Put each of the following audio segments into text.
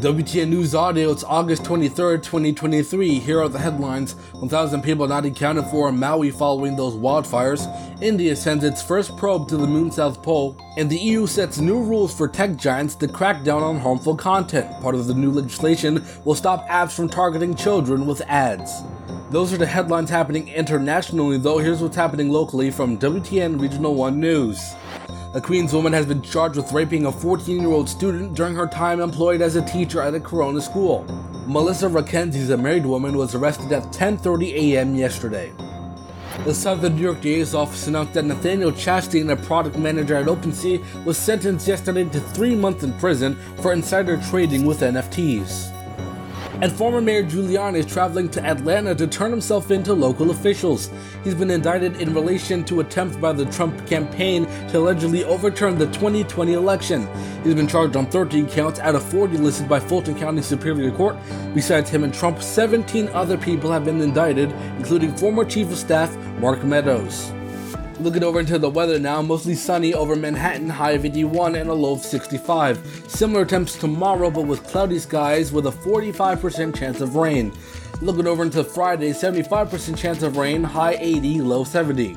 WTN News Audio, it's August 23rd, 2023. Here are the headlines. 1,000 people not accounted for in Maui following those wildfires. India sends its first probe to the moon's south pole. And the EU sets new rules for tech giants to crack down on harmful content. Part of the new legislation will stop apps from targeting children with ads. Those are the headlines happening internationally, though here's what's happening locally from WTN Regional 1 News. A Queens woman has been charged with raping a 14-year-old student during her time employed as a teacher at a Corona school. Melissa Rackenzie, a married woman, was arrested at 10:30 a.m. yesterday. The Southern New York DA's office announced that Nathaniel Chastain, a product manager at OpenSea, was sentenced yesterday to 3 months in prison for insider trading with NFTs. And former Mayor Giuliani is traveling to Atlanta to turn himself in to local officials. He's been indicted in relation to attempts by the Trump campaign to allegedly overturn the 2020 election. He's been charged on 13 counts out of 40 listed by Fulton County Superior Court. Besides him and Trump, 17 other people have been indicted, including former Chief of Staff Mark Meadows. Looking over into the weather now, mostly sunny over Manhattan, high of 81 and a low of 65. Similar temps tomorrow, but with cloudy skies with a 45% chance of rain. Looking over into Friday, 75% chance of rain, high 80, low 70.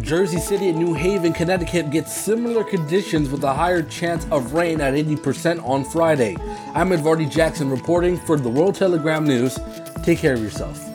Jersey City and New Haven, Connecticut get similar conditions with a higher chance of rain at 80% on Friday. I'm Edvardi Jackson reporting for the World Telegram News. Take care of yourself.